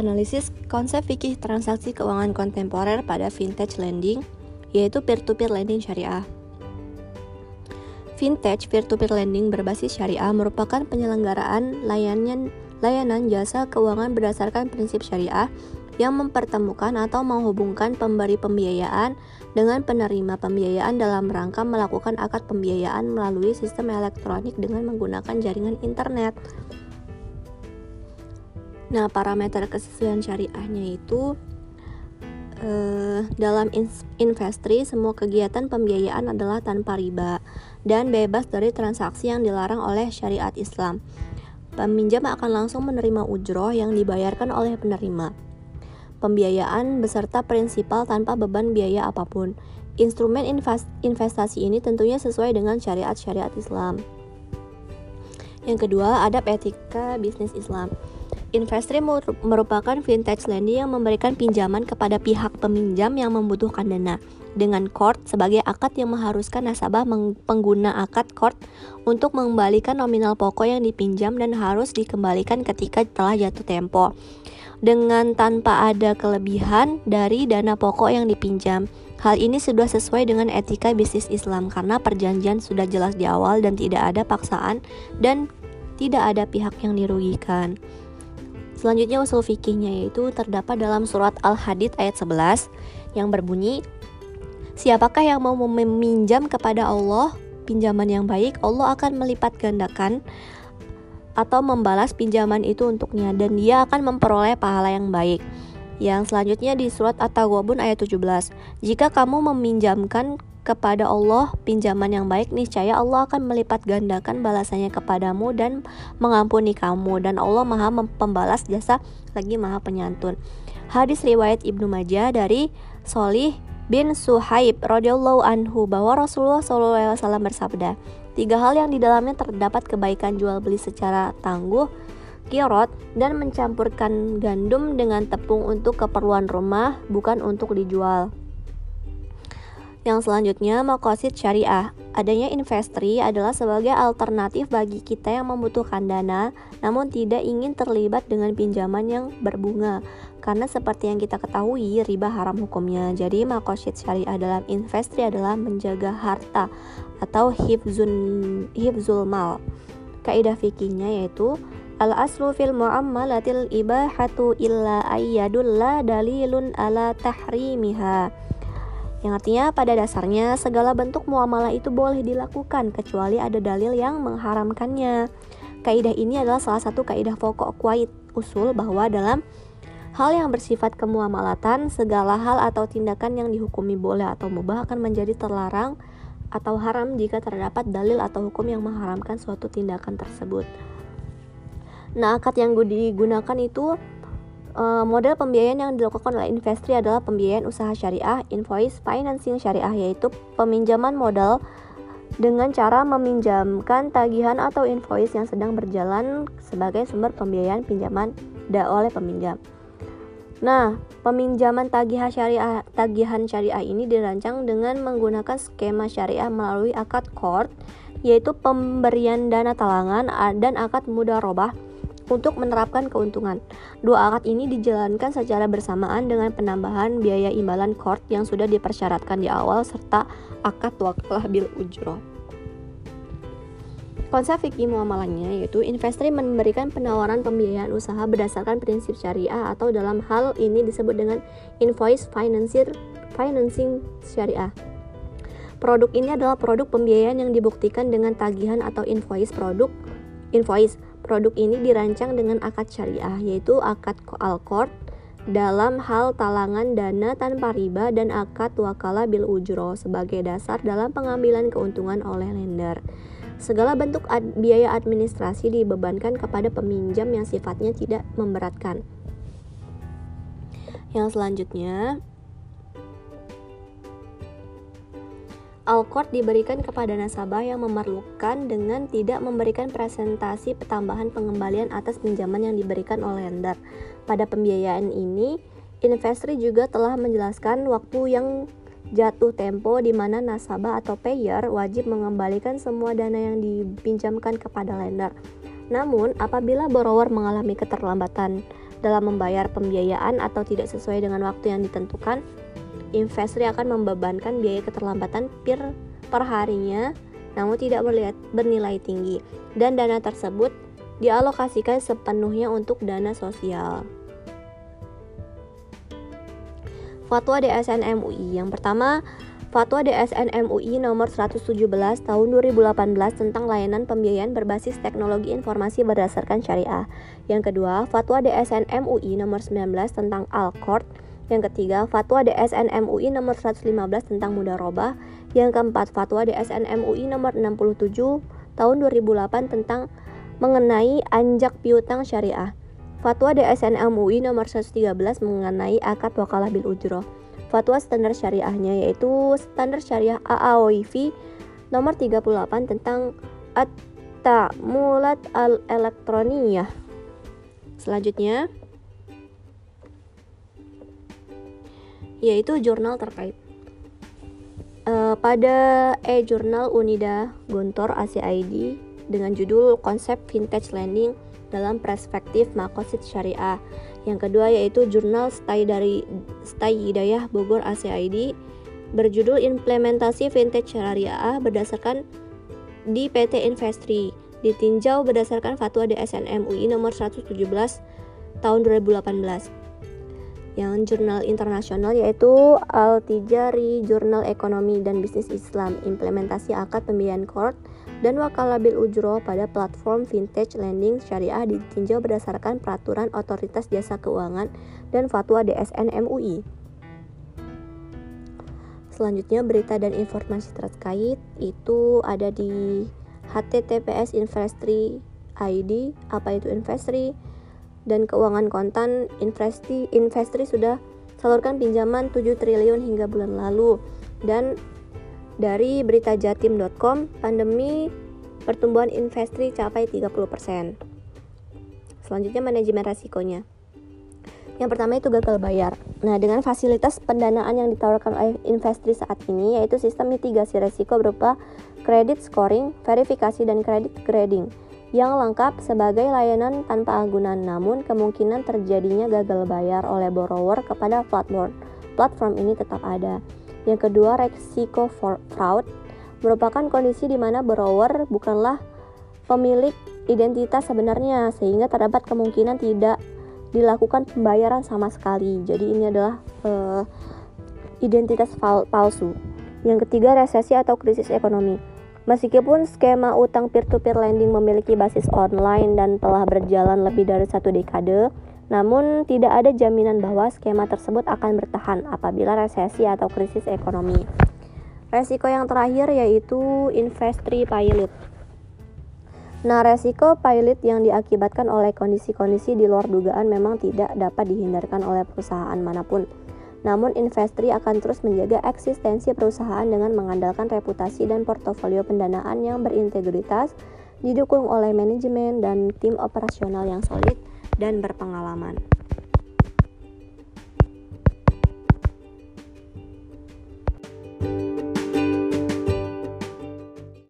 analisis konsep fikih transaksi keuangan kontemporer pada vintage lending, yaitu peer-to-peer lending syariah. Vintage peer-to-peer lending berbasis syariah merupakan penyelenggaraan layanan jasa keuangan berdasarkan prinsip syariah yang mempertemukan atau menghubungkan pemberi pembiayaan dengan penerima pembiayaan dalam rangka melakukan akad pembiayaan melalui sistem elektronik dengan menggunakan jaringan internet. Nah, parameter kesesuaian syariahnya itu dalam investri semua kegiatan pembiayaan adalah tanpa riba dan bebas dari transaksi yang dilarang oleh syariat Islam. Peminjam akan langsung menerima ujroh yang dibayarkan oleh penerima. Pembiayaan beserta prinsipal tanpa beban biaya apapun. Instrumen investasi ini tentunya sesuai dengan syariat-syariat Islam. Yang kedua, adab etika bisnis Islam. Investri merupakan vintage lending yang memberikan pinjaman kepada pihak peminjam yang membutuhkan dana dengan kord sebagai akad yang mengharuskan nasabah pengguna akad kord untuk mengembalikan nominal pokok yang dipinjam dan harus dikembalikan ketika telah jatuh tempo, dengan tanpa ada kelebihan dari dana pokok yang dipinjam. Hal ini sudah sesuai dengan etika bisnis Islam karena perjanjian sudah jelas di awal dan tidak ada paksaan dan tidak ada pihak yang dirugikan. Selanjutnya usul fikihnya yaitu terdapat dalam surat Al-Hadid ayat 11 yang berbunyi, siapakah yang mau meminjam kepada Allah pinjaman yang baik, Allah akan melipat gandakan atau membalas pinjaman itu untuknya dan dia akan memperoleh pahala yang baik. Yang selanjutnya di surat At-Taghabun ayat 17, jika kamu meminjamkan kepada Allah pinjaman yang baik, niscaya Allah akan melipat gandakan balasannya kepadamu dan mengampuni kamu, dan Allah maha pembalas jasa lagi maha penyantun. Hadis riwayat Ibnu Majah dari Shalih bin Suhaib radhiyallahu anhu bahwa Rasulullah SAW bersabda, 3 hal yang di dalamnya terdapat kebaikan jual beli secara tangguh, kirot, dan mencampurkan gandum dengan tepung untuk keperluan rumah, bukan untuk dijual. Yang selanjutnya, maqasid syariah. Adanya investri adalah sebagai alternatif bagi kita yang membutuhkan dana, namun tidak ingin terlibat dengan pinjaman yang berbunga. Karena seperti yang kita ketahui, riba haram hukumnya. Jadi, maqasid syariah dalam investri adalah menjaga harta atau hifzul mal. Kaidah fikihnya yaitu al-aslu fil mu'ammalatil ibahatu illa ayyadulla dalilun ala tahrimiha. Yang artinya pada dasarnya segala bentuk muamalah itu boleh dilakukan kecuali ada dalil yang mengharamkannya. Kaidah ini adalah salah satu kaidah pokok kuwait usul bahwa dalam hal yang bersifat kemuamalatan, segala hal atau tindakan yang dihukumi boleh atau mubah akan menjadi terlarang atau haram jika terdapat dalil atau hukum yang mengharamkan suatu tindakan tersebut. Nah, akad yang digunakan itu model pembiayaan yang dilakukan oleh investri adalah pembiayaan usaha syariah, invoice financing syariah, yaitu peminjaman modal dengan cara meminjamkan tagihan atau invoice yang sedang berjalan sebagai sumber pembiayaan pinjaman oleh peminjam. Nah, peminjaman tagihan syariah ini dirancang dengan menggunakan skema syariah melalui akad kord, yaitu pemberian dana talangan dan akad mudharabah untuk menerapkan keuntungan. 2 akad ini dijalankan secara bersamaan dengan penambahan biaya imbalan kord yang sudah dipersyaratkan di awal serta akad wakalah bil ujroh. Konsep fikih muamalahnya yaitu investri memberikan penawaran pembiayaan usaha berdasarkan prinsip syariah atau dalam hal ini disebut dengan invoice financing syariah. Produk ini adalah produk pembiayaan yang dibuktikan dengan tagihan atau invoice produk. Produk ini dirancang dengan akad syariah, yaitu akad al-qard dalam hal talangan dana tanpa riba dan akad wakalah bil ujroh sebagai dasar dalam pengambilan keuntungan oleh lender. Segala bentuk biaya administrasi dibebankan kepada peminjam yang sifatnya tidak memberatkan. Yang selanjutnya, al-qard diberikan kepada nasabah yang memerlukan dengan tidak memberikan presentasi tambahan pengembalian atas pinjaman yang diberikan oleh lender. Pada pembiayaan ini, investri juga telah menjelaskan waktu yang jatuh tempo di mana nasabah atau payer wajib mengembalikan semua dana yang dipinjamkan kepada lender. Namun, apabila borrower mengalami keterlambatan dalam membayar pembiayaan atau tidak sesuai dengan waktu yang ditentukan, investor akan membebankan biaya keterlambatan perharinya namun tidak bernilai tinggi, dan dana tersebut dialokasikan sepenuhnya untuk dana sosial. Fatwa DSN MUI. Yang pertama, Fatwa DSN MUI nomor 117 tahun 2018 tentang layanan pembiayaan berbasis teknologi informasi berdasarkan syariah. Yang kedua, Fatwa DSN MUI nomor 19 tentang Al-Qurd. Yang ketiga, Fatwa DSN MUI nomor 115 tentang Mudharabah. Yang keempat, Fatwa DSN MUI nomor 67 tahun 2008 tentang mengenai anjak piutang syariah. Fatwa DSN MUI nomor 113 mengenai akad wakalah bil ujroh. Fatwa standar syariahnya yaitu standar syariah AAOIV nomor 38 tentang At-Ta'mulat al-elektroniyah. Selanjutnya yaitu jurnal terkait. Pada e-jurnal Unida Gontor ACID dengan judul Konsep Vintage Lending dalam perspektif Maqasid Syariah. Yang kedua yaitu jurnal STAI dari STAI Hidayah Bogor ACID berjudul Implementasi Vintage Syariah berdasarkan di PT Investri, ditinjau berdasarkan Fatwa DSN MUI nomor 117 tahun 2018. Yang jurnal internasional yaitu Al-Tijari Jurnal Ekonomi dan Bisnis Islam, implementasi akad pembiayaan qard dan wakalah bil ujroh pada platform vintage lending syariah, ditinjau berdasarkan peraturan otoritas jasa keuangan dan fatwa DSN MUI. Selanjutnya berita dan informasi terkait itu ada di https investri id, apa itu investri, dan keuangan kontan. Investri sudah salurkan pinjaman 7 triliun hingga bulan lalu. Dan dari beritajatim.com, pandemi pertumbuhan Investri capai 30%. Selanjutnya manajemen resikonya. Yang pertama itu gagal bayar. Nah, dengan fasilitas pendanaan yang ditawarkan oleh Investri saat ini yaitu sistem mitigasi resiko berupa kredit scoring, verifikasi, dan kredit grading yang lengkap sebagai layanan tanpa anggunan. Namun kemungkinan terjadinya gagal bayar oleh borrower kepada platform ini tetap ada. Yang kedua, resiko fraud merupakan kondisi di mana borrower bukanlah pemilik identitas sebenarnya sehingga terdapat kemungkinan tidak dilakukan pembayaran sama sekali. Jadi ini adalah identitas palsu. Yang ketiga, resesi atau krisis ekonomi. Meskipun skema utang peer-to-peer lending memiliki basis online dan telah berjalan lebih dari 1 dekade, namun tidak ada jaminan bahwa skema tersebut akan bertahan apabila resesi atau krisis ekonomi. Resiko yang terakhir yaitu Investri Pilot. Nah, resiko pilot yang diakibatkan oleh kondisi-kondisi di luar dugaan memang tidak dapat dihindarkan oleh perusahaan manapun. Namun Investri akan terus menjaga eksistensi perusahaan dengan mengandalkan reputasi dan portofolio pendanaan yang berintegritas, didukung oleh manajemen dan tim operasional yang solid dan berpengalaman.